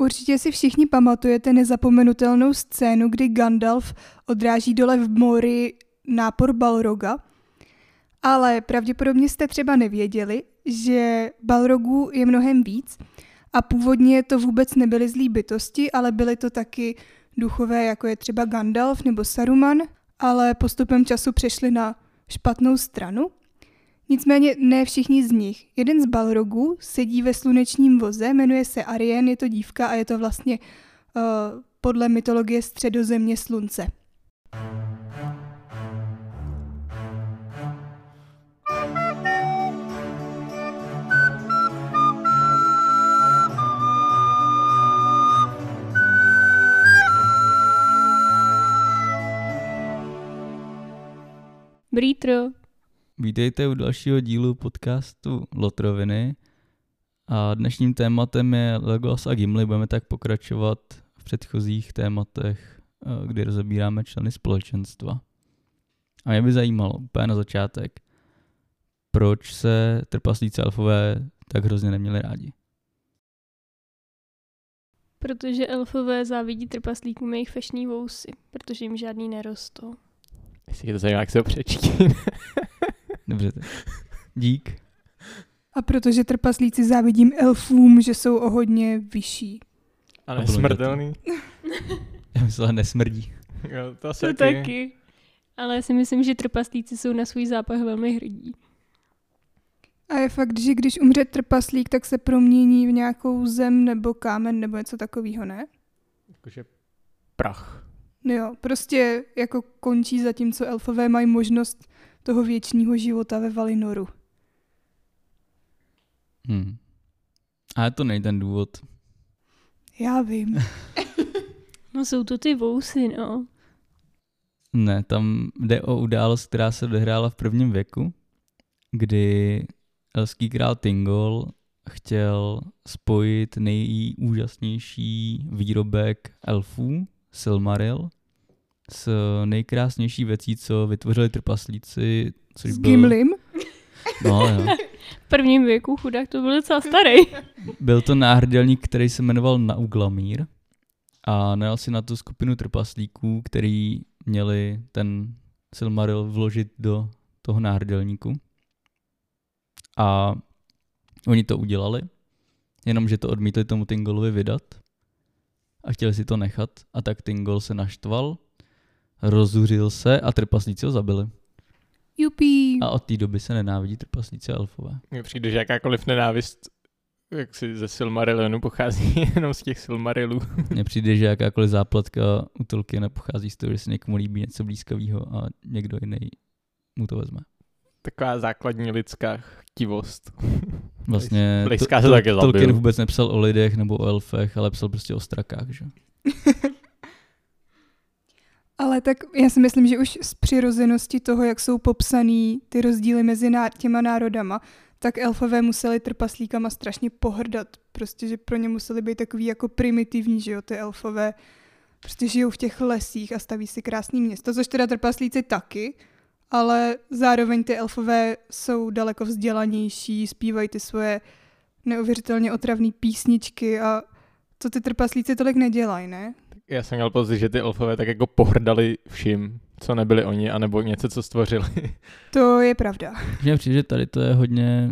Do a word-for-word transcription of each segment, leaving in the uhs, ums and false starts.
Určitě si všichni pamatujete nezapomenutelnou scénu, kdy Gandalf odráží dole v Morii nápor Balroga, ale pravděpodobně jste třeba nevěděli, že Balrogů je mnohem víc a původně to vůbec nebyly zlí bytosti, ale byly to taky duchové, jako je třeba Gandalf nebo Saruman, ale postupem času přešli na špatnou stranu. Nicméně ne všichni z nich. Jeden z Balrogů sedí ve slunečním voze, jmenuje se Arjen, je to dívka a je to vlastně uh, podle mytologie středozemě slunce. Brýtro. Vítejte u dalšího dílu podcastu Lotroviny a dnešním tématem je Legolas a Gimli. Budeme tak pokračovat v předchozích tématech, kdy rozebíráme členy společenstva. A mě by zajímalo úplně na začátek, proč se trpaslíci elfové tak hrozně neměli rádi. Protože elfové závidí trpaslíkům jejich fešní vousy, protože jim žádný nerostou. Jestli je to zajímavé, jak se ho přečtím. Dobře, dík. A protože trpaslíci závidím elfům, že jsou o hodně vyšší. A nesmrtelný. Já myslela, nesmrdí. Jo, to asi to taky. taky. Ale já si myslím, že trpaslíci jsou na svůj zápach velmi hrdí. A je fakt, že když umře trpaslík, tak se promění v nějakou zem nebo kámen nebo něco takového, ne? Jakože prach. No jo, prostě jako končí, zatímco elfové mají možnost toho věčního života ve Valinoru. Hmm. Ale to nejde ten důvod. Já vím. No jsou to ty vousy, no. Ne, tam jde o událost, která se odehrála v prvním věku, kdy elský král Thingol chtěl spojit nejúžasnější výrobek elfů, Silmaril, s nejkrásnější věcí, co vytvořili trpaslíci. Což s byl... Gimlim? No, jo. V prvním věku chudák to byl docela starý. Byl to náhrdelník, který se jmenoval Nauglamír a najal si na tu skupinu trpaslíků, který měli ten Silmaril vložit do toho náhrdelníku. A oni to udělali, jenomže to odmítli tomu Thingolovi vydat. A chtěli si to nechat. A tak Thingol se naštval, rozuřil se a trpaslíci ho zabili. Jupí. A od té doby se nenávidí trpaslíci a elfové. Mně přijde, že jakákoliv nenávist, jak si ze Silmarillionu pochází jenom z těch Silmarilů. Mně přijde, že jakákoliv záplatka u Tolkiena pochází z toho, že se někomu líbí něco blízkavého a někdo jiný mu to vezme. Taková základní lidská chtivost. Vlastně to, to, to, Tolkien vůbec nepsal o lidech nebo o elfech, ale psal prostě o strakách, že? Ale tak já si myslím, že už z přirozenosti toho, jak jsou popsaný ty rozdíly mezi ná- těma národama, tak elfové museli trpaslíkama strašně pohrdat. Prostě, že pro ně museli být takový jako primitivní, že jo, ty elfové. Prostě žijou v těch lesích a staví si krásný město, což teda trpaslíci taky. Ale zároveň ty elfové jsou daleko vzdělanější, zpívají ty svoje neuvěřitelně otravné písničky a to ty trpaslíci tolik nedělají, ne? Já jsem měl pocit, že ty elfové tak jako pohrdali vším, co nebyli oni, anebo něco, co stvořili. To je pravda. Mně přijde, že tady to je hodně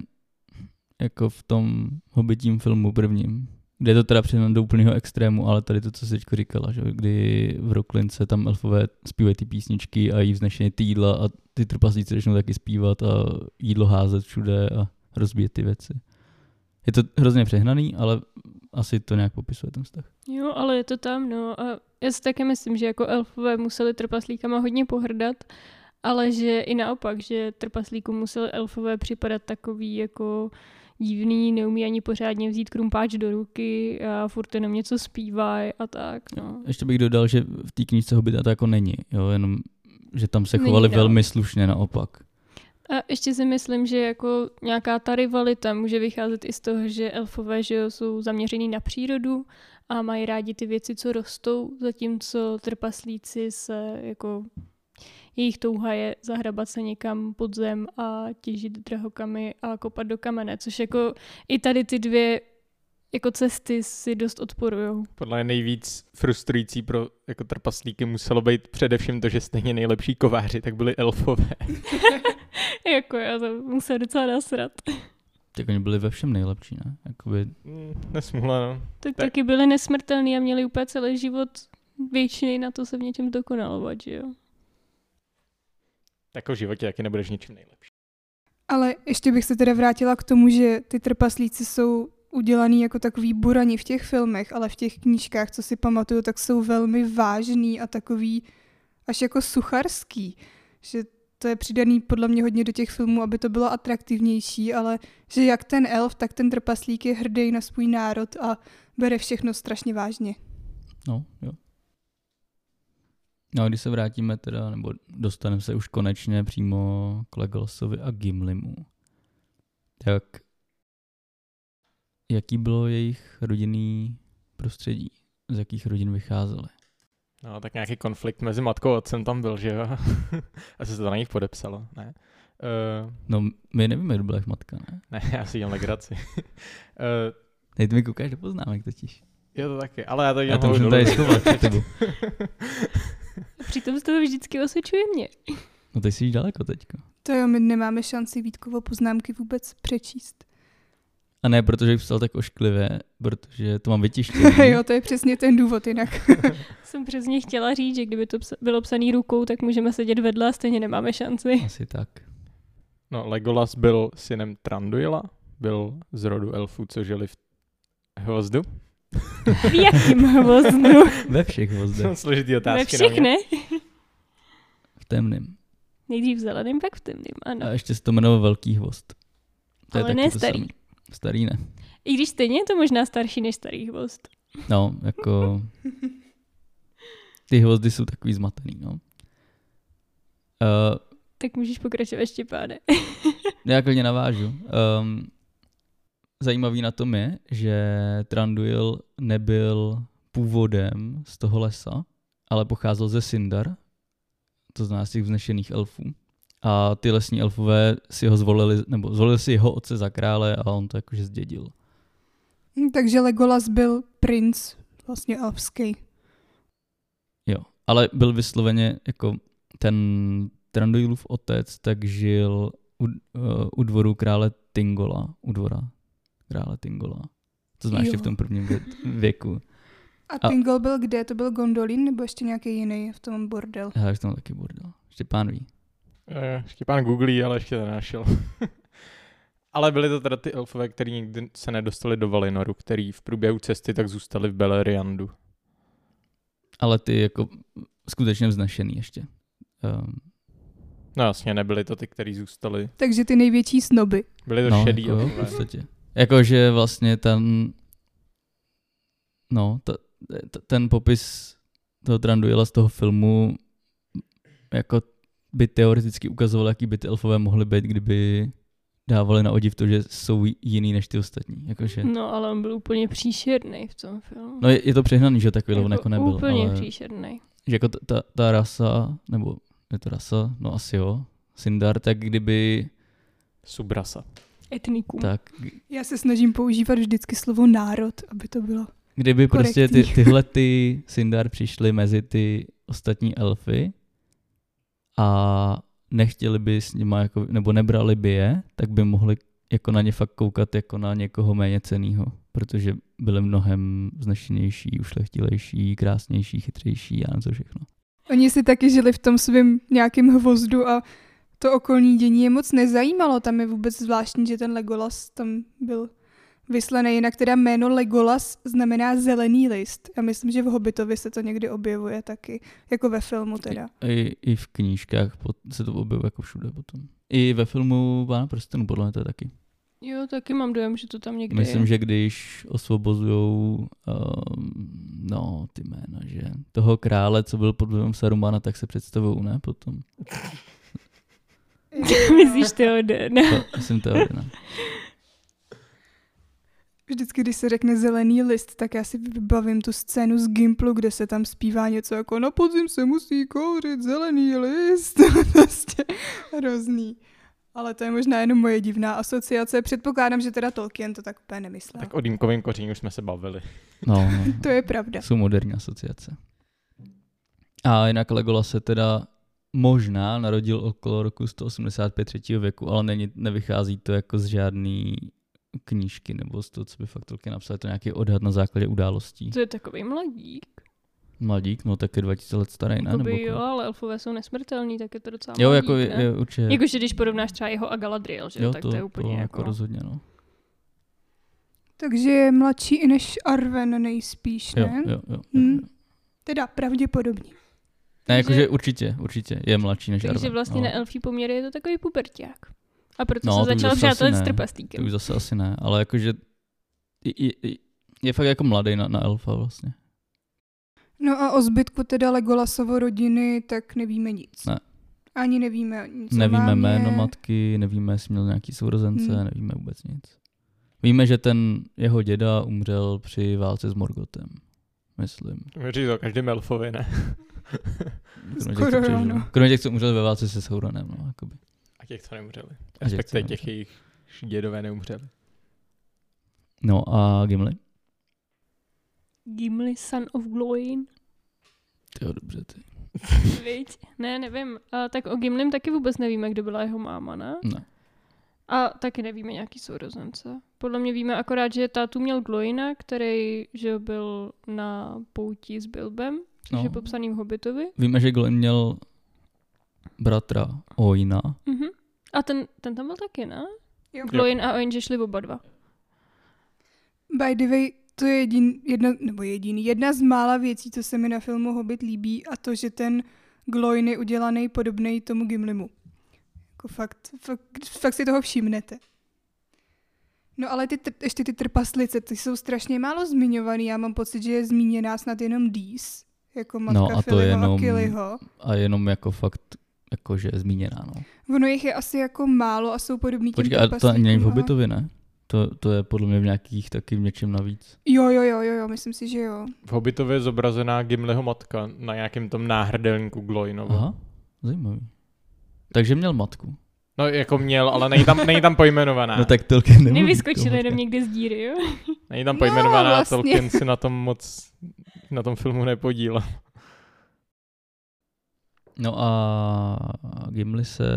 jako v tom hobitím filmu prvním, kde to teda přijde do úplného extrému, ale tady to, co jsi teďko říkala, že kdy v Roklince tam elfové zpívají ty písničky a jí vznešeně ty jídla a ty trpaslíci začnou taky zpívat a jídlo házet všude a rozbíjet ty věci. Je to hrozně přehnaný, ale asi to nějak popisuje ten vztah. Jo, ale je to tam, no. A já si také myslím, že jako elfové museli trpaslíkama hodně pohrdat, ale že i naopak, že trpaslíkům museli elfové připadat takový jako divný, neumí ani pořádně vzít krumpáč do ruky a furt jenom něco zpívají a tak. No. Ještě bych dodal, že v té knížce Hobita to jako není, jo? Jenom že tam se chovali není, velmi slušně naopak. A ještě si myslím, že jako nějaká ta rivalita může vycházet i z toho, že elfové že jo, jsou zaměřený na přírodu a mají rádi ty věci, co rostou, zatímco trpaslíci se jako... Jejich touha je zahrabat se někam pod zem a těžit drahokamy a kopat do kamene, což jako i tady ty dvě jako cesty si dost odporujou. Podle mě nejvíc frustrující pro jako trpaslíky muselo být především to, že stejně nejlepší kováři tak byli elfové. Jako já to musel docela nasrat. Tak oni byli ve všem nejlepší, ne? Jakoby... Nesmůla, no. Tak, tak taky byli nesmrtelní a měli úplně celý život věčný na to se v něčem dokonalovat, že jo? Tak o životě taky nebudeš ničím nejlepší. Ale ještě bych se teda vrátila k tomu, že ty trpaslíci jsou udělaný jako takový burani v těch filmech, ale v těch knížkách, co si pamatuju, tak jsou velmi vážný a takový až jako sucharský, že to je přidaný podle mě hodně do těch filmů, aby to bylo atraktivnější, ale že jak ten elf, tak ten trpaslík je hrdý na svůj národ a bere všechno strašně vážně. No, jo. No a když se vrátíme teda, nebo dostaneme se už konečně přímo k Legolasovi a Gimlimu, tak jaký bylo jejich rodinný prostředí? Z jakých rodin vycházeli? No, tak nějaký konflikt mezi matkou a otcem tam byl, že jo? Asi se to na nich podepsalo, ne? Uh... No, my nevíme, kdo byla matka, ne? Ne, já si dělám legraci. uh... Teď mi koukáš do poznámek totiž. Jo, to taky, ale já to dělám hodinu. Já to už tady přitom z toho vždycky osvědčuje mě. No, teď jsi jíš daleko teďko. To jo, my nemáme šanci Vítkovo poznámky vůbec přečíst. A ne, protože jich psal tak ošklivě, protože to mám vytištěné. Jo, to je přesně ten důvod jinak. Jsem přesně chtěla říct, že kdyby to bylo psaný rukou, tak můžeme sedět vedle a stejně nemáme šanci. Asi tak. No, Legolas byl synem Thranduila, byl z rodu elfů, co žili v hvozdu. V jakým hvozdu? Ve všech hvozdech. Jsou složitý otázky. Ve všech, ne? V temném. Nejdřív v zeleném, pak v temném, ano. A ještě se to jmenovalo Velký hvozd. To ale je ne starý. Samý. Starý ne. I když stejně je to možná starší než starý hvozd. No, jako... Ty hvozdy jsou takový zmatený, no. Uh, tak můžeš pokračovat, Štěpáne. Já klidně navážu. Um, zajímavý na tom je, že Thranduil nebyl původem z toho lesa, ale pocházel ze Sindar, to znamená z těch vznešených elfů. A ty lesní elfové si ho zvolili, nebo zvolili si jeho otce za krále a on to jakože zdědil. Takže Legolas byl princ vlastně elfský. Jo, ale byl vysloveně jako ten Thranduilův otec, tak žil u, uh, u dvoru krále Thingola, u dvora krále Thingola. To znáš ještě v tom prvním věku. A, a Thingol byl kde? To byl Gondolin nebo ještě nějaký jiný v tom bordel? Hele, ještě tam taky bordel. Štěpán ví. Štěpán googlí, ale ještě to nenašel. Ale byli to teda ty elfové, kteří nikdy se nedostali do Valinoru, který v průběhu cesty tak zůstali v Beleriandu. Ale ty jako skutečně vznešený ještě. Um. No jasně, nebyli to ty, kteří zůstali. Takže ty největší snoby. Byli to no, šedý jako elfové. V podstatě. Jakože vlastně ten no, ta, ta, ten popis toho Thranduila z toho filmu jako by teoreticky ukazoval, jaký by ty elfové mohly být, kdyby dávali na odiv to, že jsou jiný než ty ostatní. Jakože... No, ale on byl úplně příšerný v tom filmu. No, je, je to přehnaný, že takový jako, jako nebyl. Úplně ale... příšerný. Že jako ta, ta, ta rasa, nebo je to rasa, no asi jo, Sindar, tak kdyby... Subrasa. Etnikum. Tak... Já se snažím používat vždycky slovo národ, aby to bylo kdyby korektní. Prostě ty, tyhle ty Sindar přišly mezi ty ostatní elfy, a nechtěli by s nima, jako, nebo nebrali by je, tak by mohli jako na ně fakt koukat jako na někoho méně cenného, protože byli mnohem vznešenější, ušlechtilejší, krásnější, chytřejší a něco všechno. Oni si taky žili v tom svém nějakém hvozdu a to okolní dění je moc nezajímalo. Tam je vůbec zvláštní, že ten Legolas tam byl vyslaný. Jinak teda jméno Legolas znamená zelený list. Já myslím, že v Hobbitovi se to někdy objevuje taky. Jako ve filmu teda. I, i, i v knížkách se to objevuje jako všude potom. I ve filmu Pána prstenů podle mě to taky. Jo, taky mám dojem, že to tam někde myslím, je. Že když osvobozujou um, no, ty jména, že toho krále, co byl pod vlivem Sarumana, tak se představují, ne? Potom. Myslíš Theodena? Myslím Theodena. Vždycky, když se řekne zelený list, tak já si vybavím tu scénu z Gimplu, kde se tam zpívá něco jako na podzim se musí kouřit zelený list. Prostě hrozný. Ale to je možná jenom moje divná asociace. Předpokládám, že teda Tolkien to tak úplně nemyslel. Tak o dýmkovém koříni už jsme se bavili. No, no. To je pravda. Jsou moderní asociace. A jinak Legolas se teda možná narodil okolo roku sto osmdesát pět třetího věku, ale není, nevychází to jako z žádný knížky nebo z toho, co by fakt Tolkien napsal. Je to nějaký odhad na základě událostí. To je takový mladík. Mladík, no tak je dvacet let starý, ne? Jakoby jo, ale elfové jsou nesmrtelní, tak je to docela mladík, jo, jako je, je určitě. Jakože když porovnáš třeba jeho a Galadriel, že jo, tak to, to je úplně to jako... jako rozhodně, no. Takže je mladší i než Arwen nejspíš, ne? Jo, jo, jo, hmm. jo, jo. Teda pravděpodobně. Ne, takže... jakože určitě, určitě je mladší než takže Arwen. Takže vlastně no. Na elfí poměry je to takový puberťák. A proto no, se začal přátelit s trpaslíkem. To už zase asi ne, ale jakože je, je, je fakt jako mladý na, na elfa vlastně. No a o zbytku teda Legolasovo rodiny tak nevíme nic. Ne. Ani nevíme nic. Nevíme jméno matky, nevíme, jestli měl nějaký sourozence, hmm. nevíme vůbec nic. Víme, že ten jeho děda umřel při válce s Morgothem, myslím. Věří to každým elfovi, ne? Kromě těch, co umřeli ve válce se Sauronem. No, a těch, co neumřeli. Respektive těch jejich dědové neumřeli. No a Gimli? Gimli, son of Gloin. Jo, dobře ty. Víď? Ne, nevím. A, tak o Gimlim taky vůbec nevíme, kdo byla jeho máma, ne? Ne. A taky nevíme nějaký sourozence. Podle mě víme akorát, že tátu měl Gloina, který že byl na pouti s Bilbem, což no. je popsaným Hobbitovi. Víme, že Gloin měl bratra Oína. Uh-huh. A ten, ten tam byl taky, ne? Jo. Gloin a Oín, že šli oba dva. By the way, to je jedin, jedna, nebo jediný, jedna z mála věcí, co se mi na filmu Hobbit líbí, a to, že ten Gloin je udělaný podobnej tomu Gimlimu. Jako fakt, fakt, fakt si toho všimnete. No ale ty, ještě ty trpaslice, ty jsou strašně málo zmiňovaný. Já mám pocit, že je zmíněná snad jenom Dís, jako matka no, a to Filiho jenom, a Kiliho. A jenom jako fakt, jako že je zmíněná, no. Ono jich je asi jako málo a jsou podobný těm trpaslíkům. Počkej, a to není v Hobbitovi, ne? To, to je podle mě v nějakých taky v něčem navíc. Jo, jo, jo, jo, myslím si, že jo. V Hobbitově je zobrazená Gimliho matka na nějakém tom náhrdelníku Gloinova. Aha, zajímavý. Takže měl matku. No jako měl, ale není tam, není tam pojmenovaná. No tak Tolkien nemůže. Nevyskočil jenom někde z díry, jo? Není tam pojmenovaná, no, vlastně. Tolkien si na tom moc, na tom filmu nepodílel. No a Gimli se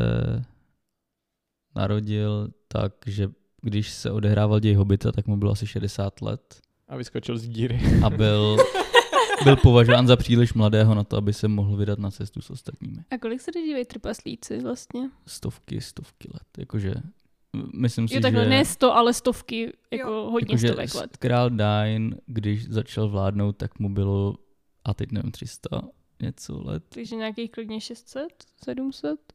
narodil tak, že když se odehrával děj Hobita, tak mu bylo asi šedesát let. A vyskočil z díry. A byl, byl považován za příliš mladého na to, aby se mohl vydat na cestu s ostatními. A kolik se dívají trpaslíci vlastně? Stovky, stovky let. Jakože, myslím si, jo, takhle že... ne sto, ale stovky, jako jo. Hodně jako, stovek let. Král Dáin, když začal vládnout, tak mu bylo, a teď nevím, tři sta něco let. Takže nějakých klidně šest set, sedm set?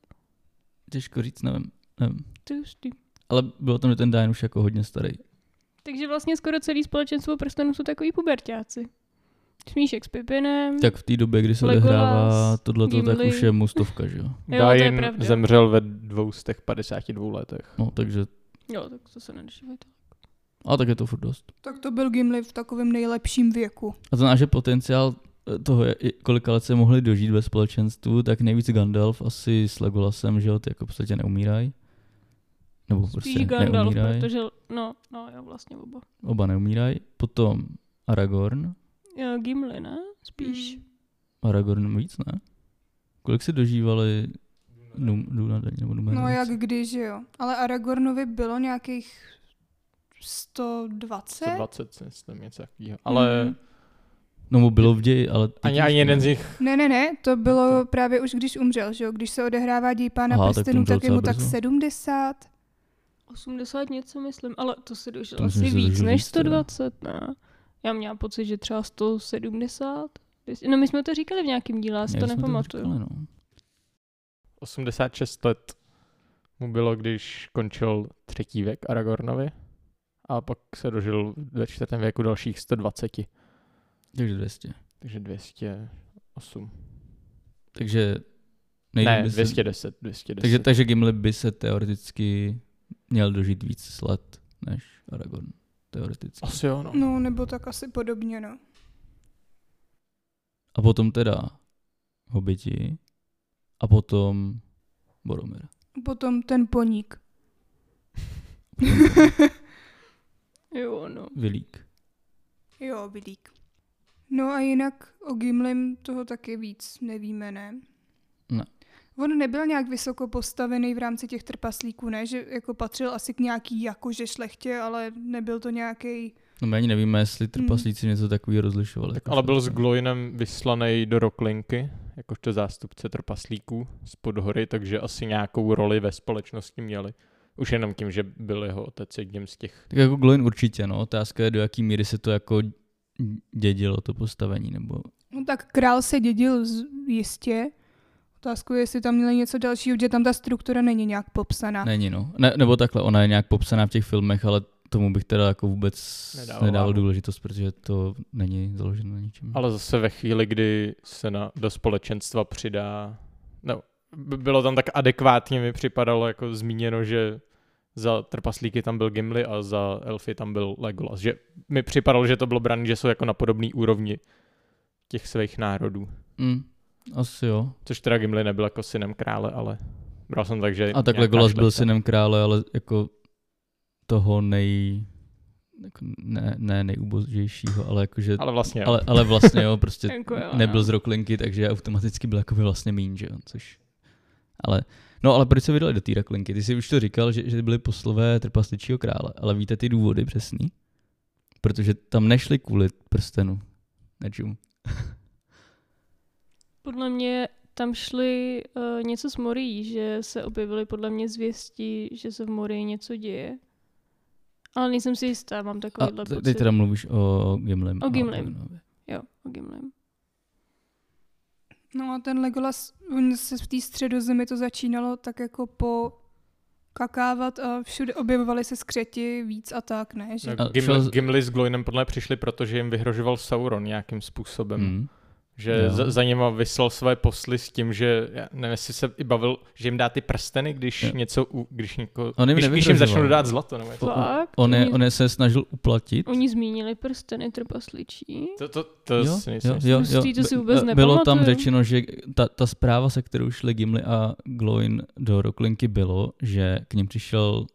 Těžko říct, nevím. nevím. To už ty. Ale bylo tam, že ten Dáin už jako hodně starý. Takže vlastně skoro celý společenstvo prstenů jsou takový puberťáci. Smíšek s Pipinem. Tak v té době, kdy se odehrává tohleto, tak už je mu stovka, že jo? Dáin zemřel ve dvou stech padesáti dvou letech. No, takže... Jo, tak to se nedožívají tak. A tak je to furt dost. Tak to byl Gimli v takovém nejlepším věku. A to náš potenciál toho, je, kolika let se mohli dožít ve společenstvu, tak nejvíc Gandalf asi s Legolasem, že jo? Ty jako v podstatě neumírají. Nebo prostě Gandalf, protože no, no, jo, vlastně oba. Oba neumírají. Potom Aragorn. Jo, Gimli, ne? Spíš. Mm. Aragorn víc, ne? Kolik se dožívali Duna Duna nebo Duna? No jak když, jo. Ale Aragornovi bylo nějakých sto dvacet? sto dvacet, myslím, něco takového. Ale... Mm. No mu bylo v ději, ale... Ani, ani jeden z nich. Ne, ne, ne, to bylo to... právě už když umřel, že jo? Když se odehrává děj Pána prstenů, tak, tak je mu tak sedmdesát. osmdesát něco myslím, ale to se dožil asi víc, dožil víc než sto dvacet, ne? Já měla pocit, že třeba sto sedmdesát. No my jsme to říkali v nějakém díle, já si to nepamatuju. To říkali, no. osmdesát šest let mu bylo, když končil třetí věk Aragornovi a pak se dožil ve čtvrtém věku dalších sto dvacet. Takže dvě stě. Takže dvě stě osm. Takže... Ne, dvě stě deset. dvě stě deset. Takže, takže Gimli by se teoreticky... měl dožít víc let než Aragorn, teoreticky. Asi jo, no. No, nebo tak asi podobně, no. A potom teda Hobiti a potom Boromir. Potom ten poník. Jo, no. Vilík. Jo, Vilík. No a jinak o Gimlim toho taky víc nevíme, ne? Ne. On nebyl nějak vysoko postavený v rámci těch trpaslíků, ne? Že jako patřil asi k nějaký jakože šlechtě, ale nebyl to nějaký. No my ani nevíme, jestli trpaslíci hmm. něco takový rozlišovali. Tak jako ale byl s Gloinem vyslaný do Roklinky, jakožto zástupce trpaslíků spod hory, takže asi nějakou roli ve společnosti měli. Už jenom tím, že byl jeho otec jedním z těch. Tak jako Gloin určitě, no. Otázka je, do jaký míry se to jako dědilo, to postavení, nebo. No tak král se dědil jistě. Otázku je, jestli tam měli něco dalšího, že tam ta struktura není nějak popsaná. Není, no. Ne, nebo takhle, ona je nějak popsaná v těch filmech, ale tomu bych teda jako vůbec nedával, nedával důležitost, protože to není založeno na ničem. Ale zase ve chvíli, kdy se na, do společenstva přidá, no, bylo tam tak adekvátně, mi připadalo jako zmíněno, že za trpaslíky tam byl Gimli a za elfy tam byl Legolas. Že mi připadalo, že to bylo brané, že jsou jako na podobné úrovni těch svých národů. Mm. Asi jo. Což teda Gimli nebyl jako synem krále, ale bral jsem tak, že. A tak Legolas byl synem krále, ale jako toho nej, jako ne, ne nejubožejšího, ale jakože. Ale vlastně jo. Ale, ale vlastně jo, prostě jo, nebyl jo. Z Roklinky, takže automaticky byl jako vlastně míň, že jo, což. Ale, no ale proč se vydali do té Roklinky? Ty jsi už to říkal, že, že byly poslové trpasličího krále, ale víte ty důvody přesný? Protože tam nešli kvůli prstenu. Nečím. Podle mě tam šli uh, něco z Morii, že se objevily podle mě zvěsti, že se v Morii něco děje. Ale nejsem si jistá, mám takovýhle pocit. A teď teda mluvíš o Gimlim. O Gimlim, jo, o Gimlim. No a ten Legolas, on se v té Středozemi to začínalo tak jako pokakávat a všude objevovaly se skřeti víc a tak, ne? Že? No, Gimli, Gimli s Gloinem podle přišli, protože jim vyhrožoval Sauron nějakým způsobem. Hmm. Že za, za něma vyslal své posly s tím, že já nevím, jestli se i bavil, že jim dá ty prsteny, když jo. něco, když, něko, on jim, když, když jim začnou dodat zlato. Nebo to, on, je, on je se snažil uplatit. Oni zmínili prsteny trpasličí. To, to, to, jo, si jo, jo, jo. to si vůbec nepamatuju. Bylo tam řečeno, že ta, ta zpráva, se kterou šli Gimli a Gloin do Roklinky, bylo, že k ním přišel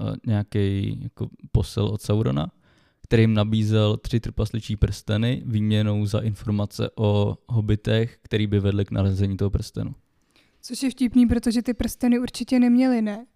uh, nějaký jako posel od Saurona, kterým nabízel tři trpasličí prsteny výměnou za informace o hobitech, který by vedly k nalezení toho prstenu. Což je vtipný, protože ty prsteny určitě neměli, ne?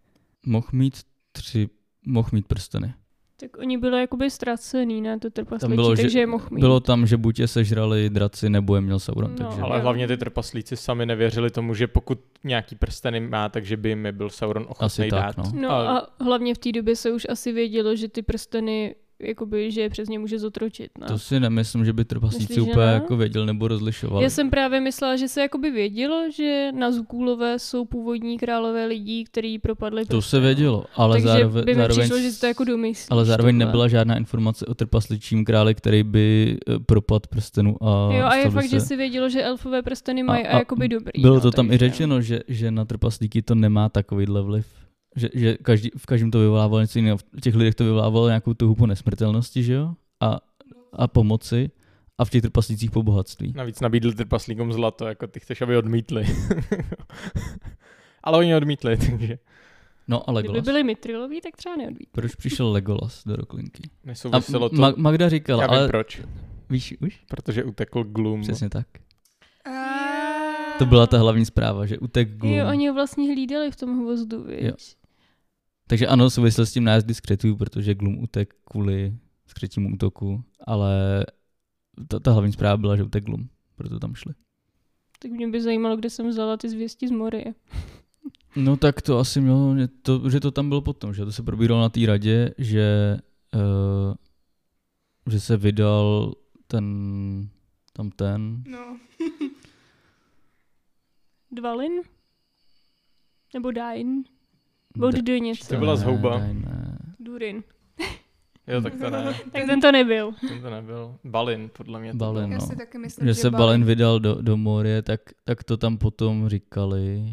Mohl mít tři, mohl mít prsteny. Tak oni byli jakoby ztracený, ne, to trpaslíci, bylo, takže že, je mohl mít. Bylo tam, že buď je sežrali draci, nebo je měl Sauron. No, takže. Ale hlavně ty trpaslíci sami nevěřili tomu, že pokud nějaký prsteny má, takže by jim byl Sauron ochotný dát. No, no ale a hlavně v té době se už asi vědělo, že ty prsteny jakoby, že je přes ně může zotročit. Ne? To si nemyslím, že by trpaslíci úplně ne? jako věděl nebo rozlišoval. Já jsem právě myslela, že se jakoby vědělo, že Nazgûlové jsou původní králové lidí, kteří propadli. To prostě, se vědělo, ale takže zároveň, by mi zároveň přišlo, že to jako domyslíš. Ale zároveň tohle. Nebyla žádná informace o trpasličím králi, který by propad prstenu a jo, a je fakt, se. Že si vědělo, že elfové prsteny mají a, a jakoby dobrý. Bylo no, to tam i řečeno, že, že na trpaslíky to nemá takovýhle vliv. Že, že každý, v každém to vyvolávalo něco jiného. V těch lidech to vyvolávalo nějakou touhu po nesmrtelnosti, že jo? A, a pomoci. A v těch trpaslících po bohatství. Navíc nabídli trpaslíkům zlato, jako ty chceš, aby odmítli. Ale oni odmítli, takže. No a Legolas. Kdyby byli mitriloví, tak třeba neodmítli. Proč přišel Legolas do Roklinky? Nesouviselo to. Ma- Magda říkala, já vím, ale proč. Víš už? Protože utekl Gloom. Přesně tak. To byla ta hlavní zpráva, že utek Gloom. Jo, oni ho vlastně hlídali v tom hvozdu, víš. Takže ano, souvisel s tím nájezdy skřetů, protože Gloom utek kvůli skřetímu útoku, ale ta, ta hlavní zpráva byla, že utek Gloom, proto tam šli. Tak mě by zajímalo, kde jsem vzala ty zvěsti z Morie. No tak to asi mělo, to, že to tam bylo potom, že to se probíralo na té radě, že, uh, že se vydal ten, tam ten. No. Balin? Nebo Dáin? Od D- něco. To byla zhouba. Ne, ne. Durin. Jo, tak to ne. Tak ten to nebyl. Ten to nebyl. Balin, podle mě. Balin, no. Já taky myslím, že, že se Balin, Balin vydal do, do Morie, tak, tak to tam potom říkali.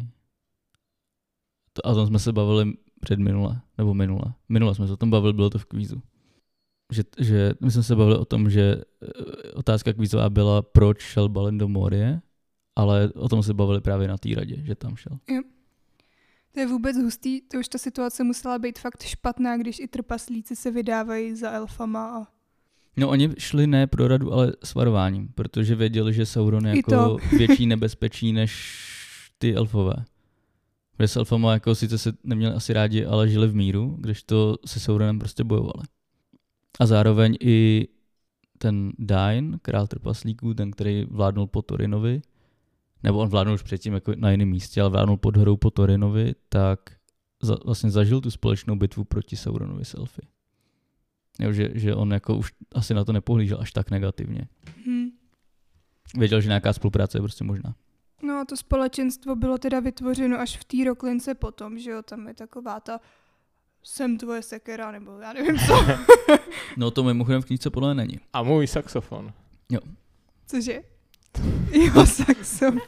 To, a tam jsme se bavili před minule. Nebo minule. Minule jsme se o tom bavili, bylo to v kvízu. Že, že, my jsme se bavili o tom, že otázka kvízová byla, proč šel Balin do Morie. Ale o tom se bavili právě na té radě, že tam šel. Jo. To je vůbec hustý, to už ta situace musela být fakt špatná, když i trpaslíci se vydávají za elfama. A... No oni šli ne pro radu, ale s varováním, protože věděli, že Sauron je jako větší nebezpečí než ty elfové. Protože s elfama jako sice se neměli asi rádi, ale žili v míru, kdežto se Sauronem prostě bojovali. A zároveň i ten Dáin, král trpaslíků, ten, který vládnul po Thorinovi, nebo on vládnul už předtím jako na jiném místě, ale vládnul pod horou po Thorinovi, tak za, vlastně zažil tu společnou bitvu proti Sauronovi s elfy. Jo, že, že on jako už asi na to nepohlížel až tak negativně. Hmm. Věděl, že nějaká spolupráce je prostě možná. No a to společenstvo bylo teda vytvořeno až v té roklince potom, že jo, tam je taková ta jsem tvoje sekera, nebo já nevím co. No to mimochodem v knížce podle není. A můj saxofon. Jo. Cože? Jo, saxofon.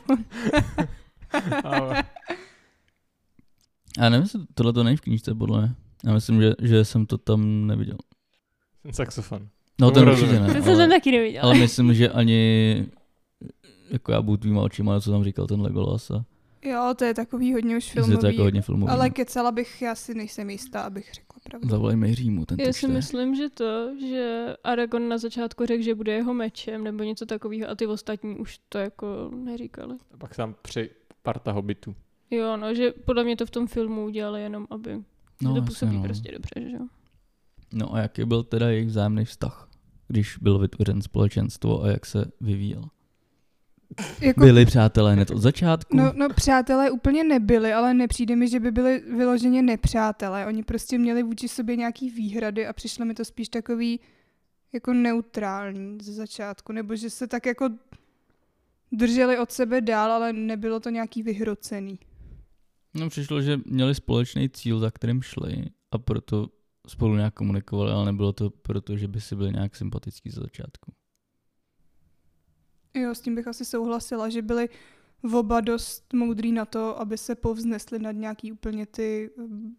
Já nevím, jestli tohle to není v knížce podle mě. Já myslím, že, že jsem to tam neviděl. Ten saxofon. No ten určitě ne. Ten jsem tam taky neviděl. Ale myslím, že ani... Jako já budu tvýma očima, co tam říkal ten Legolas. A... Jo, to je takový hodně už filmový. To jako hodně filmový. Ale kecala bych, já si nejsem jistá, abych řekla pravdu. Zavolejme Jiřímu ten text. Já si myslím, že to, že Aragorn na začátku řekl, že bude jeho mečem nebo něco takového a ty ostatní už to jako neříkali. A pak sám při parta hobitů. Jo, no, že podle mě to v tom filmu udělali jenom, aby no, to působí no. Prostě dobře, že jo. No a jaký byl teda jejich vzájemný vztah, když bylo vytvořen společenstvo a jak se vyvíjelo? Jako, byli přátelé hned od začátku? No, no přátelé úplně nebyli, ale nepřijde mi, že by byli vyloženě nepřátelé. Oni prostě měli vůči sobě nějaký výhrady a přišlo mi to spíš takový jako neutrální ze začátku. Nebo že se tak jako drželi od sebe dál, ale nebylo to nějaký vyhrocený. No přišlo, že měli společný cíl, za kterým šli a proto spolu nějak komunikovali, ale nebylo to proto, že by si byli nějak sympatický ze začátku. Jo, s tím bych asi souhlasila, že byli oba dost moudrý na to, aby se povznesli nad nějaký úplně ty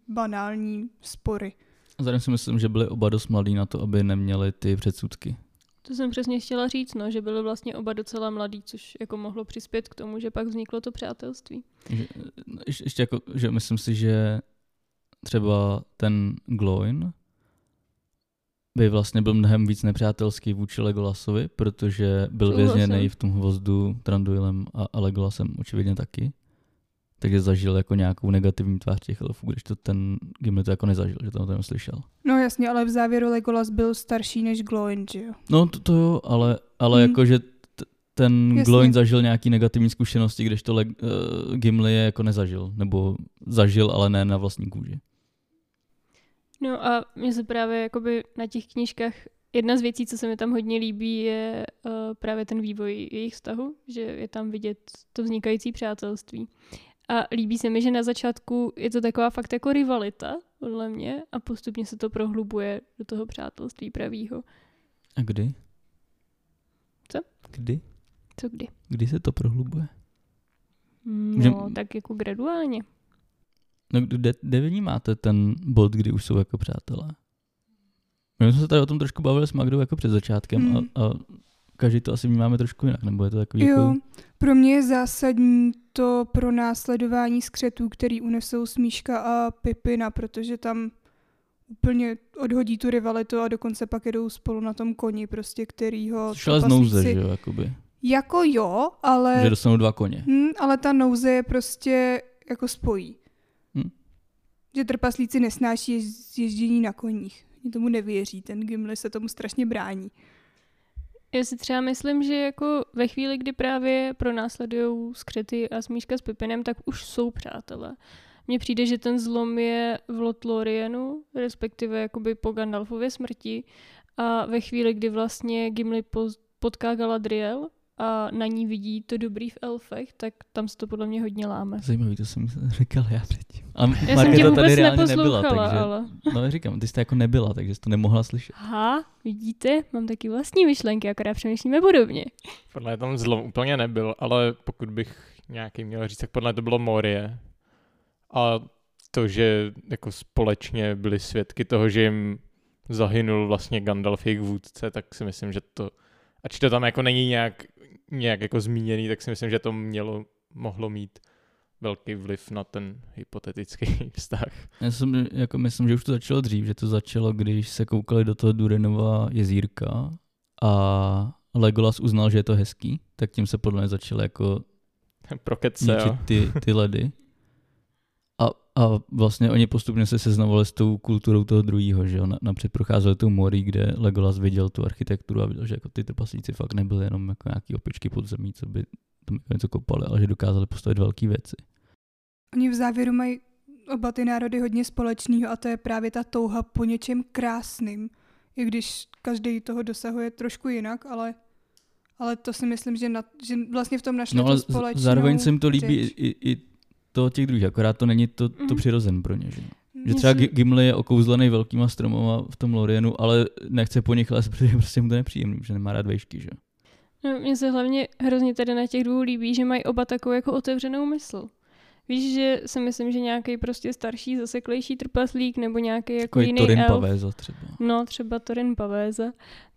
banální spory. A zároveň si myslím, že byli oba dost mladí na to, aby neměli ty předsudky. To jsem přesně chtěla říct, no, že byli vlastně oba docela mladí, což jako mohlo přispět k tomu, že pak vzniklo to přátelství. Že, ještě jako, že myslím si, že třeba ten Gloin by vlastně byl mnohem víc nepřátelský vůči Legolasovi, protože byl vězněný v tom hvozdu Thranduilem a Legolasem očividně taky. Takže zažil jako nějakou negativní tvář těch elfů, když to ten Gimli to jako nezažil, že tam to jenom slyšel. No jasně, ale v závěru Legolas byl starší než Gloin, že jo? No to, to jo, ale, ale hmm. jakože t- ten jasně. Gloin zažil nějaký negativní zkušenosti, když to Le- uh, Gimli je jako nezažil, nebo zažil, ale ne na vlastní kůži. No a mě se právě jakoby na těch knížkách, jedna z věcí, co se mi tam hodně líbí, je uh, právě ten vývoj jejich vztahu, že je tam vidět to vznikající přátelství. A líbí se mi, že na začátku je to taková fakt jako rivalita, podle mě, a postupně se to prohlubuje do toho přátelství pravýho. A kdy? Co? Kdy? Co kdy? Kdy se to prohlubuje? No, že... tak jako graduálně. No, kde, kde vnímáte ten bod, kdy už jsou jako přátelé? My jsme se tady o tom trošku bavili s Magdou jako před začátkem hmm. a, a každý to asi vnímáme trošku jinak, nebo je to takový... Jo, jako... pro mě je zásadní to pro následování skřetů, který unesou Smíška a Pipina, protože tam úplně odhodí tu rivalitu a dokonce pak jedou spolu na tom koni, prostě kterýho... Šla z nouze, že jo, jakoby. Jako jo, ale... Že dostanou dva koně. Hmm, ale ta nouze je prostě jako spojí. Že trpaslíci nesnáší ježdění na koních. Mě tomu nevěří, ten Gimli se tomu strašně brání. Já si třeba myslím, že jako ve chvíli, kdy právě pronásledujou skřety a Smíška s Pipinem, tak už jsou přátelé. Mně přijde, že ten zlom je v Lothlórienu, respektive jakoby po Gandalfově smrti a ve chvíli, kdy vlastně Gimli potká Galadriel a na ní vidí to dobrý v elfech, tak tam se to podle mě hodně láme. Zajímavý, to jsem říkal já předtím. A já jsem tě vůbec neposlouchala, ale... No říkám, ty jste jako nebyla, takže jsi to nemohla slyšet. Aha, vidíte, mám taky vlastní myšlenky, akorát přemýšlíme podobně. Podle mě tam zlom úplně nebyl, ale pokud bych nějaký měl říct, tak podle mě to bylo Morie. A to, že jako společně byli svědky toho, že jim zahynul vlastně Gandalf, jejich vůdce, tak si myslím, že to... Ač to tam jako není nějak... nějak jako zmíněný, tak si myslím, že to mělo, mohlo mít velký vliv na ten hypotetický vztah. Já jsem, jako myslím, že už to začalo dřív, že to začalo, když se koukali do toho Durinova jezírka a Legolas uznal, že je to hezký, tak tím se podle mě začaly jako ničit ty, ty ledy. A, a vlastně oni postupně se seznamovali s tou kulturou toho druhýho, že jo. Napřed procházeli tou Morii, kde Legolas viděl tu architekturu a viděl, že jako ty trpaslíci fakt nebyly jenom jako nějaký opičky pod zemí, co by tam něco kopali, ale že dokázali postavit velké věci. Oni v závěru mají oba ty národy hodně společného a to je právě ta touha po něčem krásným. I když každý toho dosahuje trošku jinak, ale, ale to si myslím, že, na, že vlastně v tom našli no, to společnou. Zároveň se jim to líbí i, i, i to těch druhých, akorát to není to, to mm. přirozen pro ně. Že, že třeba Gimli je okouzlený velkýma stromama v tom Lorienu, ale nechce po nich lézt, protože prostě mu to nepříjemný, že nemá rád vejšky, že? No, mně se hlavně hrozně tady na těch dvou líbí, že mají oba takovou jako otevřenou mysl. Víš, že si myslím, že nějaký prostě starší, zaseklejší trpaslík nebo nějaký jako jiný Torin elf. Pavéza třeba. No, třeba Torin Pavéza.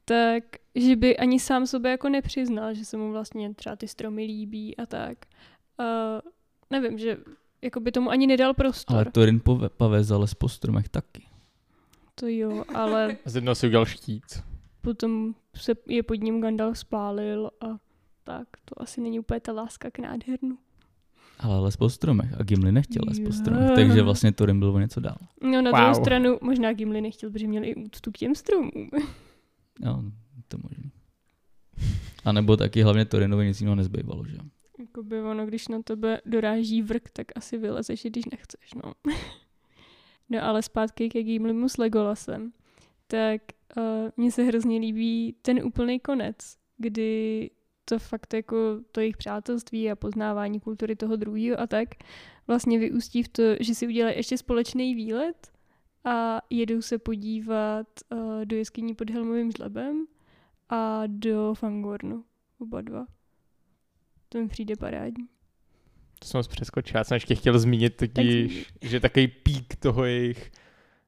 Tak, že by ani sám sobě jako nepřiznal, že se mu vlastně třeba ty stromy líbí a tak. Uh, nevím, že jako by tomu ani nedal prostor. Ale Torin Pavéza les po stromech taky. To jo, ale... Z jednoho si udělal štít. Potom se je pod ním Gandalf spálil a tak. To asi není úplně ta láska k nádhernu. Ale les po stromech a Gimli nechtěl les po stromech, takže vlastně Thorin byl o něco dál. No na wow. druhou stranu možná Gimli nechtěl, protože měl i úctu k těm stromům. No, to možná. A nebo taky hlavně Thorinovi nic jiného nezbývalo, že jo? Jakoby ono, když na tebe doráží vrk, tak asi vylezeš, i když nechceš, no. No ale zpátky ke Gimlimu s Legolasem, tak uh, mně se hrozně líbí ten úplný konec, kdy... to fakt jako to jejich přátelství a poznávání kultury toho druhého a tak vlastně vyústí v to, že si udělají ještě společný výlet a jedou se podívat uh, do jeskyní pod Helmovým žlebem a do Fangornu, oba dva. To mi přijde parádní. To jsem vás přeskočil, já jsem ještě chtěl zmínit totiž, tak že takový pík toho jejich...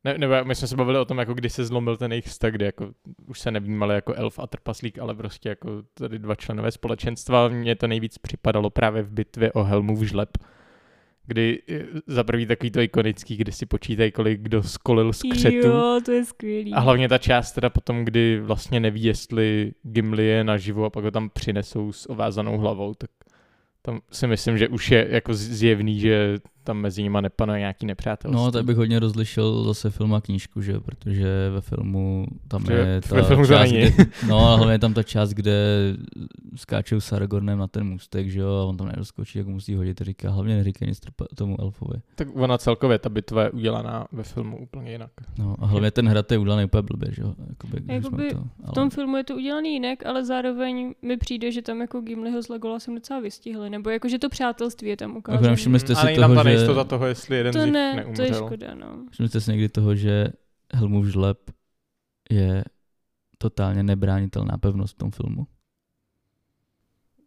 Ne, nebo my jsme se bavili o tom, jako kdy se zlomil ten jejich vztah, kde jako už se nevnímali jako elf a trpaslík, ale prostě jako tady dva členové společenstva. Mně to nejvíc připadalo právě v bitvě o Helmův žleb, kdy za prvý takový to ikonický, kdy si počítají, kolik kdo skolil z křetu. Jo, to je skvělý. A hlavně ta část teda potom, kdy vlastně neví, jestli Gimli je naživu a pak ho tam přinesou s ovázanou hlavou, tak tam si myslím, že už je jako zjevný, že tam mezi nima nepanuje nějaký nepřátelství. No, tak bych hodně rozlišil zase film a knížku, že? Protože ve filmu tam že je ta filmu část, kde, no, ale hlavně je tam ta část, kde skáčou s Aragornem na ten můstek, že jo, a on tam nedoskočí, jak musí hodit, říká, hlavně neříká nic tomu elfovi. Tak ona celkově, ta bitva je udělaná ve filmu úplně jinak. No, a hlavně ten hrad je udělaný úplně blbě, že jo. Jakoby, Jakoby to, ale... v tom filmu je to udělaný jinak, ale zároveň mi přijde, že tam jako Gimliho s Legolasem docela vystihli, nebo jako, že to přátelství je tam ukázané. Jako nejistota toho, jestli jeden to z nich ne, neumřel. To je škoda, no. Všimněte si někdy toho, že Helmův žleb je totálně nebránitelná pevnost v tom filmu.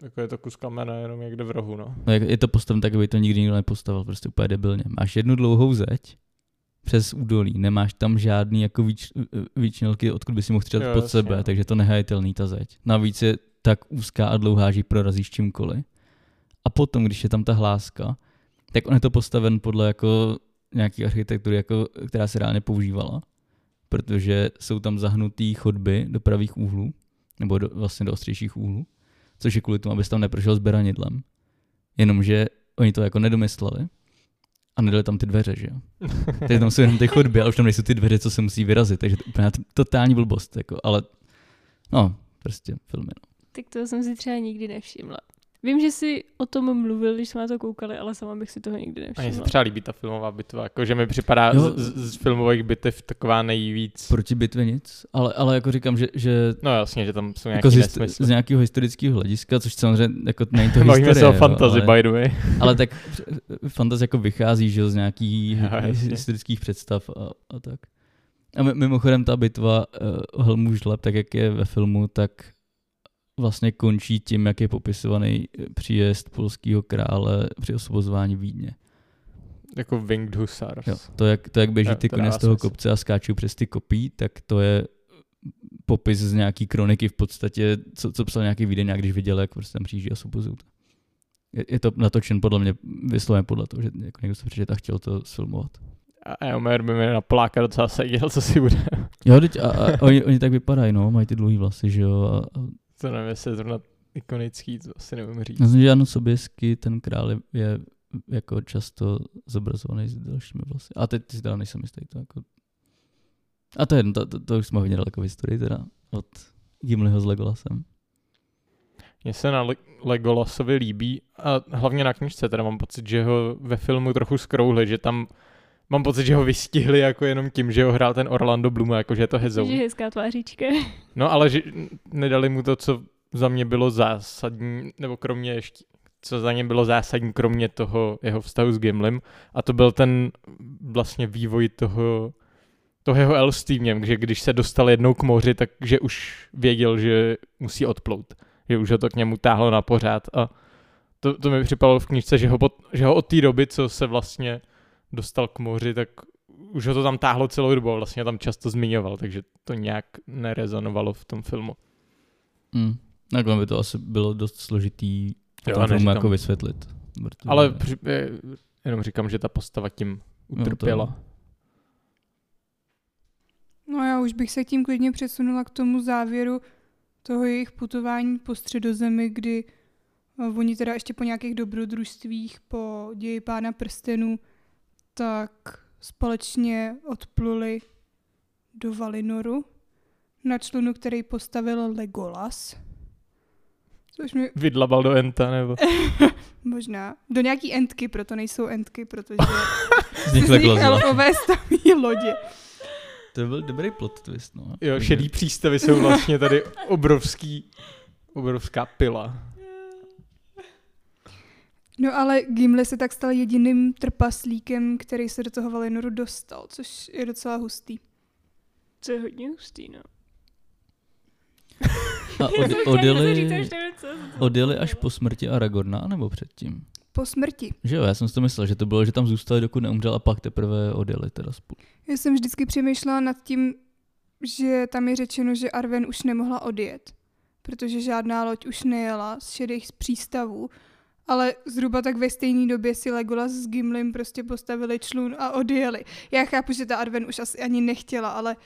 Jako je to kus kamene jenom někde v rohu, no. No je to postaven tak, aby to nikdy nikdo nepostavil, prostě úplně debilně. Máš jednu dlouhou zeď přes údolí, nemáš tam žádný jako výč, výčnilky, odkud by si mohl střílet pod jasně, sebe, no. Takže je to nehajitelný ta zeď. Navíc je tak úzká a dlouhá, že prorazíš čímkoliv. A potom, když je tam ta hláska, tak on je to postaven podle jako nějaký architektury, jako, která se reálně používala, protože jsou tam zahnutý chodby do pravých úhlů, nebo do, vlastně do ostřejších úhlů, což je kvůli tomu, aby se tam neprošel s beranidlem. Jenomže oni to jako nedomysleli a nedali tam ty dveře, že jo. Takže tam jsou jenom ty chodby, ale už tam nejsou ty dveře, co se musí vyrazit, takže to je úplně totální blbost, jako, ale no, prostě filmy. No. Tak to jsem si třeba nikdy nevšimla. Vím, že jsi o tom mluvil, když jsme na to koukali, ale sama bych si toho nikdy nevšimla. Mně se třeba líbí ta filmová bitva, jako, že mi připadá z, z filmových bitev taková nejvíc. Proti bitvě nic, ale, ale jako říkám, že... že no jasně, že tam jsou nějaký jako nesmysl. Z, z nějakého historického hlediska, což samozřejmě jako není to historie. Bavíme se o fantasy, by the way. Ale tak fantasy jako vychází, že, z nějakých historických představ a, a tak. A mimochodem ta bitva o Helmův žleb, tak jak je ve filmu, tak... vlastně končí tím, jak je popisovaný příjezd polského krále při osvobozování Vídně. Jako Winged Hussars. Jo, to, jak, to, jak běží ty konec z toho kopce a skáčou přes ty kopí, tak to je popis z nějaký kroniky v podstatě, co, co psal nějaký Vídeňák, když viděl, jak prostě tam přijíždí a osvobozují. je, je to natočen podle mě vysloveně podle toho, že jako někdo se přečet a chtěl to sfilmovat. A Eomer by mě na pláka docela seděl, co si bude. Jo, teď a, a oni, oni tak vypadají, no, mají ty dlouhý vlasy, že jo. A, a... To nevím, jestli je zrovna ikonický, to asi nevím říct. Já jsem, že Jan Sobiesky, ten král je, je jako často zobrazovaný s dalšími vlasy. A teď ty teda nejsem jistý, to jako... A to je, to, to, to už jsme hodně daleko v historii teda, od Gimliho s Legolasem. Mně se na Le- Legolasovi líbí, a hlavně na knižce, teda mám pocit, že ho ve filmu trochu zkrouhli, že tam... Mám pocit, že ho vystihli jako jenom tím, že ho hrál ten Orlando Bloom, jako že je to hezou. Je hezká tváříčka. No, ale že nedali mu to, co za mě bylo zásadní, nebo kromě ještě, co za ně bylo zásadní, kromě toho jeho vztahu s Gimlim, a to byl ten vlastně vývoj toho, toho jeho elství v něm, že když se dostal jednou k moři, takže už věděl, že musí odplout, že už ho to k němu táhlo na pořád, a to, to mi připadalo v knížce, že ho, pod, že ho od té doby, co se vlastně dostal k moři, tak už ho to tam táhlo celou dobu a vlastně tam často zmiňoval, takže to nějak nerezonovalo v tom filmu. Hmm. Nakonec by to asi bylo dost složitý v tom filmu jako vysvětlit. Protože... Ale při... jenom říkám, že ta postava tím utrpěla. No, to... no já už bych se tím klidně přesunula k tomu závěru toho jejich putování po Středozemi, kdy oni teda ještě po nějakých dobrodružstvích, po Ději pána prstenů, tak společně odpluli do Valinoru na člunu, který postavil Legolas. Což mi... Vydlabal do Enta, nebo? Možná. Do nějaký Entky, proto nejsou Entky, protože z nich elfové staví lodě. To byl dobrý plot twist, no. Jo, šedý přístavy jsou vlastně tady obrovský, obrovská pila. No ale Gimli se tak stal jediným trpaslíkem, který se do toho Valinoru dostal, což je docela hustý. To je hodně hustý, no. A od, odjeli, odjeli až po smrti Aragorna, nebo předtím? Po smrti. Že jo, já jsem si to myslel, že to bylo, že tam zůstali, dokud neumřel, a pak teprve odjeli teda spolu. Já jsem vždycky přemýšlela nad tím, že tam je řečeno, že Arwen už nemohla odjet, protože žádná loď už nejela z šedých přístavů. Ale zhruba tak ve stejné době si Legolas s Gimlim prostě postavili člun a odjeli. Já chápu, že ta Arwen už asi ani nechtěla, ale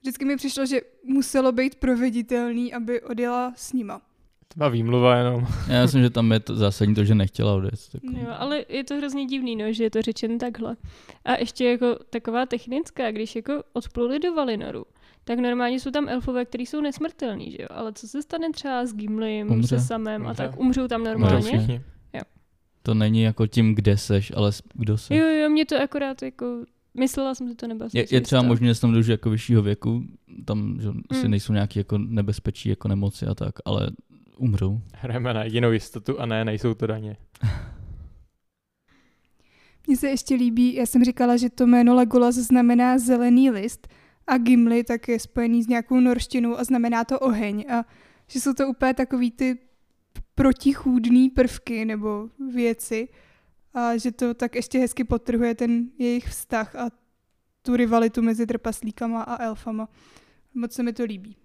vždycky mi přišlo, že muselo být proveditelný, aby odjela s nima. Tva výmluva jenom. Já myslím, že tam je to zásadní to, že nechtěla odjet. Jo, ale je to hrozně divný, no, že je to řečeno takhle. A ještě jako taková technická, když jako odpluli do Valinoru, tak normálně jsou tam elfové, kteří jsou nesmrtelní, že jo? Ale co se stane třeba s Gimlim, umře. se samem umře. a tak umřou tam normálně? To není jako tím, kde seš, ale kdo seš. Jo, jo, mě to akorát jako... Myslela jsem si to nebyla. Je, je třeba možné, že jsem dožil jako vyššího věku, tam že mm. asi nejsou nějaké jako nebezpečí, jako nemoci a tak, ale umřou. Hrajeme na jedinou jistotu a ne, nejsou to daně. Mně se ještě líbí, já jsem říkala, že to jméno Legolas znamená zelený list a Gimli tak je spojený s nějakou norštinou a znamená to oheň. A že jsou to úplně takový ty protichůdný prvky nebo věci a že to tak ještě hezky podtrhuje ten jejich vztah a tu rivalitu mezi trpaslíkama a elfama. Moc se mi to líbí.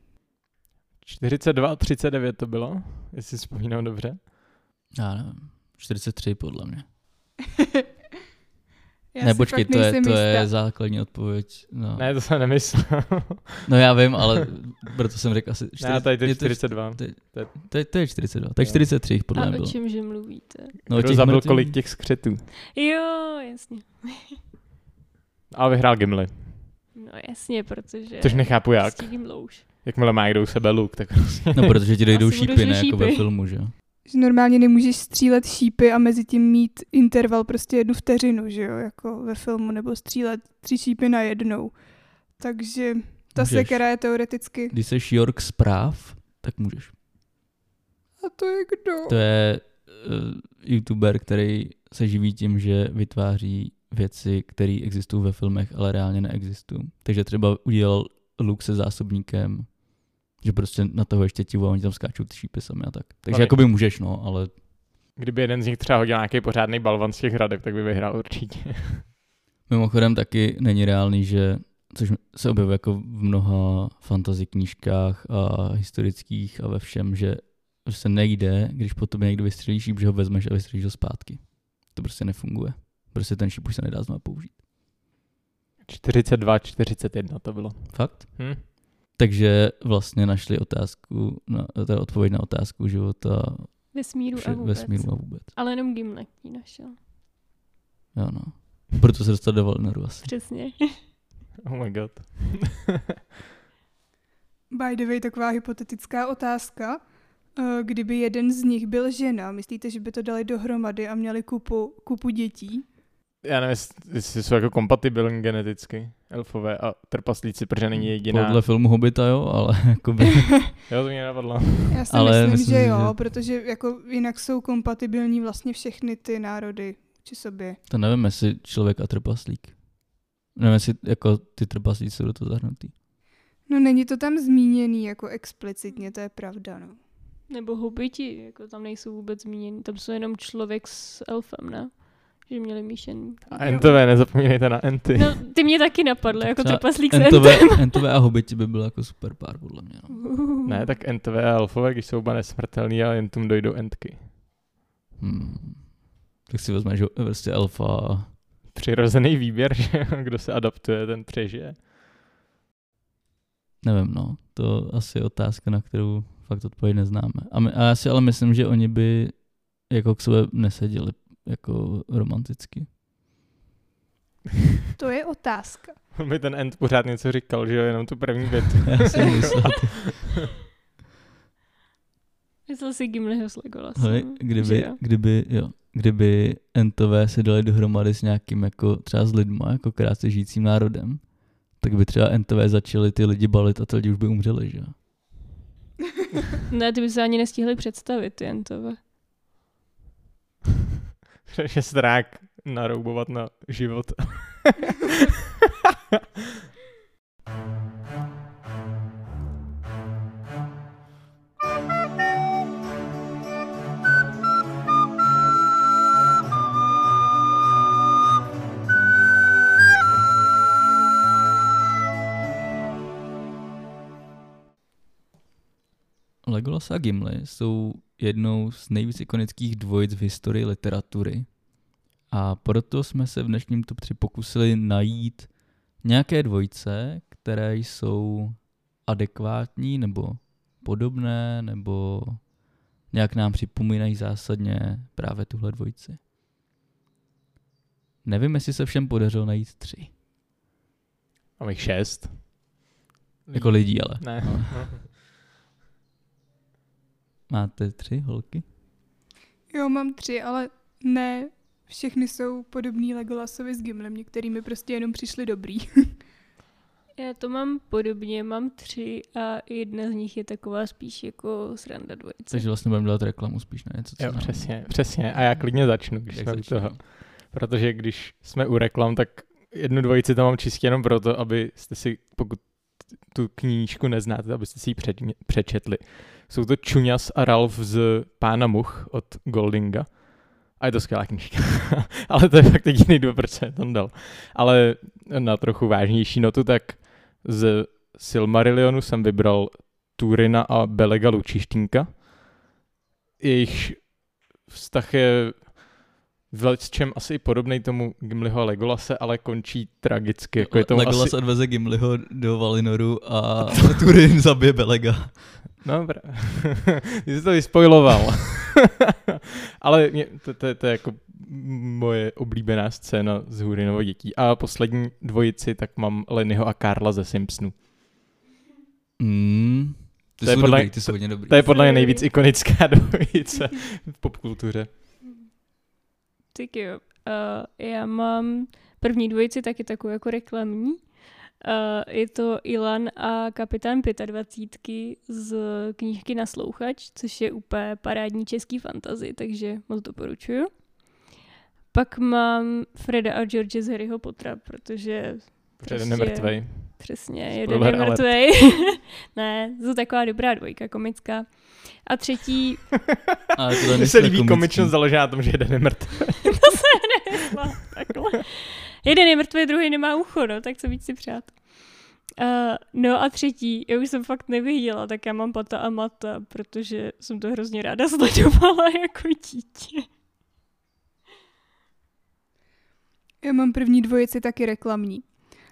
čtyřicet dva a třicet devět to bylo, jestli vzpomínám dobře. Já nevím, čtyřicet tři podle mě. Já ne, počkej, to, je, to je základní odpověď. No. Ne, to jsem nemyslel. No já vím, ale proto jsem řekl asi... čtyřicet, ne, tady to je čtyřicet dva. To je, to je, to je, to je čtyřicet dva, to je čtyřicet tři podle mě. A o čemže mluvíte? No, kdo zabil kolik těch skřetů? Jo, jasně. A vyhrál Gimli. No jasně, protože... Což nechápu jak. Jakmile má kdo u sebe luk, tak... No protože ti dojdou šípy, ne, šípy. Jako ve filmu, že jo? Že normálně nemůžeš střílet šípy a mezi tím mít interval prostě jednu vteřinu, že jo, jako ve filmu, nebo střílet tři šípy na jednou. Takže ta můžeš. Sekera je teoreticky... Když seš York zpráv, tak můžeš. A to je kdo? To je uh, youtuber, který se živí tím, že vytváří věci, které existují ve filmech, ale reálně neexistují. Takže třeba udělal luk se zásobníkem, že prostě na toho ještě tívu a oni tam skáčou ty šípy sami a tak. Takže no, jakoby můžeš, no, ale... Kdyby jeden z nich třeba hodil nějaký pořádný balvan z těch hradeb, tak by vyhrál určitě. Mimochodem taky není reálný, že, což se objevuje jako v mnoha fantasy knížkách a historických a ve všem, že prostě nejde, když po tobě někdo vystřelí šíp, že ho vezmeš a vystřelíš ho zpátky. To prostě nefunguje. Prostě ten šíp už se nedá znovu použít. čtyřicet dva, čtyřicet jedna to bylo. Fakt? Hm? Takže vlastně našli otázku, na, teda odpověď na otázku života vesmíru a vůbec. Vesmíru a vůbec. Ale jenom Gimli ji našel. Jo no. Proto se dostal do Valinoru asi. Přesně. Oh my god. By the way, taková hypotetická otázka. Kdyby jeden z nich byl žena, myslíte, že by to dali dohromady a měli kupu, kupu dětí? Já nevím, jestli jsou jako kompatibilní geneticky, elfové a trpaslíci, protože není jediná. Podle filmu Hobita, jo, ale jakoby... jo, to mě napadlo. Já si ale myslím, myslím, že jo, že... protože jako jinak jsou kompatibilní vlastně všechny ty národy či sobě. To nevím, jestli člověk a trpaslík. Nevím, jestli jako ty trpaslíci jsou do toho zahrnutý. No není to tam zmíněný jako explicitně, to je pravda, no. Nebo hobiti, jako tam nejsou vůbec zmíněný, tam jsou jenom člověk s elfem, ne? Že měli míšený. A entové, nezapomínejte na enty. No, ty mě taky napadly, tak jako trpaslík s entem. Entové a hobiti by byl jako super pár, podle mě. No. Uh. Ne, tak entové a elfové, když jsou oba nesmrtelný, ale entům dojdou entky. Hmm. Tak si vezmeš vlastně elfa. Přirozený výběr, že kdo se adaptuje, ten přežije. Nevím, no. To asi je otázka, na kterou fakt odpověď neznáme. A, my, a já si ale myslím, že oni by jako k sobě neseděli jako romanticky. To je otázka. On by ten Ent pořád něco říkal, že jo, jenom tu první větu. Já si myslel. Myslel si Gimliho s Legolasem. Kdyby, jo? kdyby, jo, kdyby Entové se dali dohromady s nějakým jako třeba s lidma, jako krátce žijícím národem, tak by třeba Entové začali ty lidi balit a ty lidi už by umřeli, že jo? Ne, ty by se ani nestihli představit, ty Entové. Že strák naroubovat na život. Legolas a Gimli jsou jednou z nejvíc ikonických dvojic v historii literatury. A proto jsme se v dnešním top tři pokusili najít nějaké dvojice, které jsou adekvátní nebo podobné, nebo nějak nám připomínají zásadně právě tuhle dvojici. Nevím, jestli se všem podařilo najít tři. Mám jich šest. Jako lidí, ale. Ne. No. Máte tři holky? Jo, mám tři, ale ne... Všechny jsou podobný Legolasovi s Gimlem, některými prostě jenom přišli dobrý. Já to mám podobně, mám tři a jedna z nich je taková spíš jako sranda dvojice. Takže vlastně budeme dělat reklamu spíš na něco, co jo, přesně, přesně. A já klidně začnu, když jsme u toho. Protože když jsme u reklam, tak jednu dvojici tam mám čistě jenom proto, abyste si, pokud tu knížku neznáte, abyste si ji přečetli. Jsou to Čuňas a Ralf z Pána much od Goldinga. A je to skvělá knížka, ale to je fakt jediný důvod, proč jsem tam dal. Ale na trochu vážnější notu, tak z Silmarillionu jsem vybral Turina a Belega Lučištínka. Jejich vztah je v čem asi podobnej tomu Gimliho a Legolase, ale končí tragicky. Jako je tomu Legolas asi... odveze Gimliho do Valinoru a Turin zabije Belega. Dobrá, ty jsi to vyspojiloval. Ale mě, to, to, to je jako moje oblíbená scéna z Hůrinovo dětí. A poslední dvojici, tak mám Lennyho a Karla ze Simpsonů. Mm, ty, jsou dobrý, mě, ty jsou hodně dobrý. To je podle mě nejvíc ikonická dvojice v popkultuře. Tak jo. Uh, já mám první dvojici taky takovou jako reklamní. Uh, je to Ilan a kapitán dvacítky pětky z knížky Naslouchač, což je úplně parádní český fantasy, takže moc doporučuju. Pak mám Freda a George z Harryho Pottera, protože... Protože jeden je mrtvej. Přesně, jeden je mrtvej. Ne, to je taková dobrá dvojka, komická. A třetí... Mně se líbí komičnost založená na tom, že jeden je mrtvej. To se nevěřila, takhle. Jeden je mrtvý, druhý nemá ucho, no, tak co víc si přát. Uh, no a třetí, já už jsem fakt neviděla, tak já mám Pata a Mata, protože jsem to hrozně ráda sledovala jako dítě. Já mám první dvojici taky reklamní.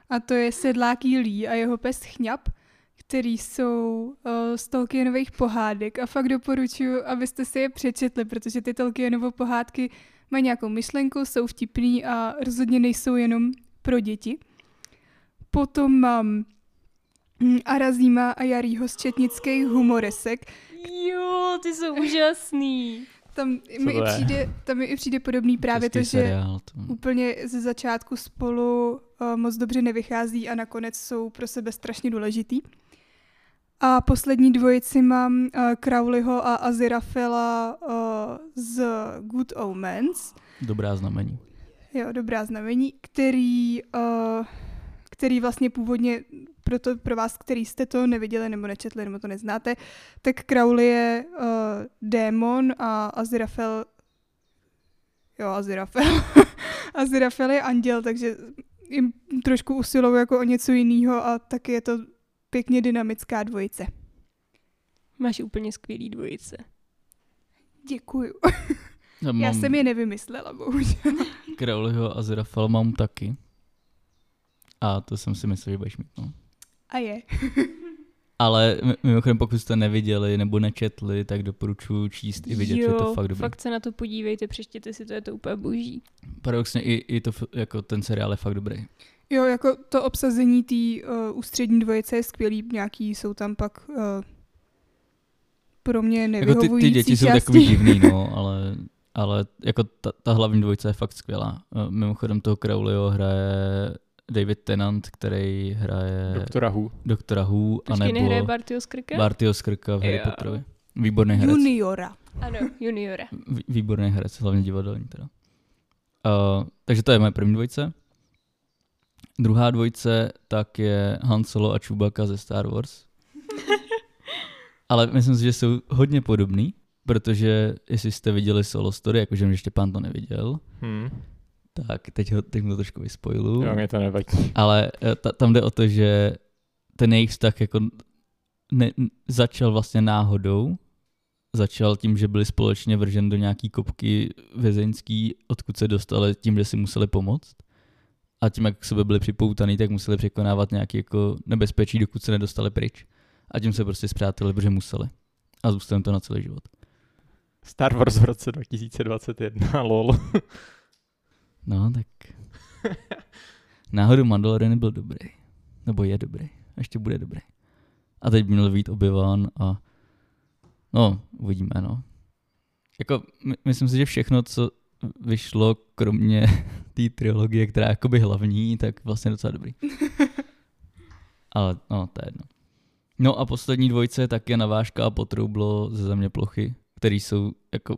A to je sedlák Kíli a jeho pes Chňap, který jsou uh, z Tolkienových pohádek. A fakt doporučuji, abyste si je přečetli, protože ty Tolkienovo pohádky mají nějakou myšlenku, jsou vtipný a rozhodně nejsou jenom pro děti. Potom mám Arazíma a Jarýho z četnických humoresek. Jo, ty jsou úžasný. Tam mi, i přijde, tam mi i přijde podobný právě to, že úplně ze začátku spolu uh, moc dobře nevychází a nakonec jsou pro sebe strašně důležitý. A poslední dvojici mám uh, Crowleyho a Aziraphela uh, z Good Omens. Dobrá znamení. Jo, dobrá znamení, který... Uh, který vlastně původně, pro, to, pro vás, který jste to neviděli nebo nečetli, nebo to neznáte, tak Crowley je uh, démon a Aziraphel, jo, Aziraphel, Aziraphel je anděl, takže jim trošku usilují jako o něco jiného a taky je to pěkně dynamická dvojice. Máš úplně skvělý dvojice. Děkuju. Já, mám... Já jsem je nevymyslela, bohužel. Crowleyho a Aziraphel mám taky. A to jsem si myslel, že budeš mít, no. A je. Ale mimochodem, pokud jste neviděli nebo nečetli, tak doporučuji číst i vidět, jo, že je to fakt dobrý. Fakt se na to podívejte, přečtěte si to, je to úplně boží. Paradoxně i, i to, jako ten seriál je fakt dobrý. Jo, jako to obsazení té uh, ústřední dvojice je skvělý, nějaký jsou tam pak uh, pro mě nevyhovující jako ty, ty děti části. Jsou takový divný, no, ale... ale jako ta, ta hlavní dvojice je fakt skvělá. Uh, mimochodem toho Crowleyho hraje... David Tennant, který hraje Doktora Who, Doktora Who a nebo nehraje Bartyho Skrka? Bartyho Skrka v Harry Potterovi. Výborný herec. Juniora. Ano, juniora. Výborný herec, hlavně divadelní teda. Uh, takže to je moje první dvojice. Druhá dvojice tak je Han Solo a Chewbacca ze Star Wars. Ale myslím si, že jsou hodně podobný, protože jestli jste viděli Solo Story, jakože mě Štěpán to neviděl, hmm. Tak, teď, ho, teď mi to trošku vyspoiluju. Jo, mě to nevadí. Ale ta, tam jde o to, že ten jejich vztah jako ne, začal vlastně náhodou. Začal tím, že byli společně vrženi do nějaký kopky vězeňský, odkud se dostali tím, že si museli pomoct. A tím, jak k sobě byli připoutaný, tak museli překonávat nějaké jako nebezpečí, dokud se nedostali pryč. A tím se prostě spřáteli, protože museli. A zůstane to na celý život. Star Wars v roce dva tisíce dvacet jedna, lol. No, tak náhodou Mandalorian byl dobrý. Nebo je dobrý. A ještě bude dobrý. A teď by měl být objevan a no, uvidíme, no. Jako, my, myslím si, že všechno, co vyšlo, kromě té trilogie, která je jakoby hlavní, tak vlastně docela dobrý. Ale no, to je jedno. No a poslední dvojce tak je Navážka a Potroublo ze Země plochy, který jsou jako...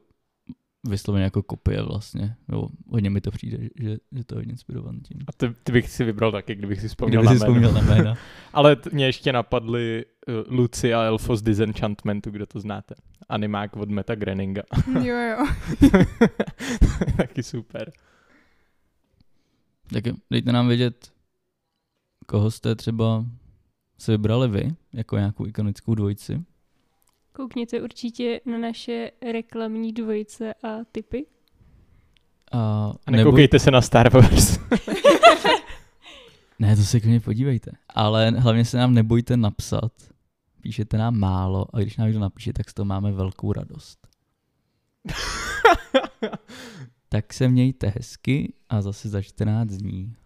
vysloveně jako kopie vlastně. Jo, hodně mi to přijde, že, že to je hodně inspirovaný tím. A ty, ty bych si vybral taky, kdybych si vzpomněl Kdyby na jména. jména. Ale t- mě ještě napadly uh, Lucy a Elfo z Disenchantmentu, kdo to znáte. Animák od Meta Groeninga. Jo, jo. Taky super. Tak dejte nám vědět, koho jste třeba se vybrali vy, jako nějakou ikonickou dvojici. Koukněte určitě na naše reklamní dvojice a tipy. A, a nekoukejte nebo... se na Star Wars. Ne, to se k mně podívejte. Ale hlavně se nám nebojte napsat. Píšete nám málo a když nám někdo napíše, tak z toho máme velkou radost. Tak se mějte hezky a zase za čtrnáct dní.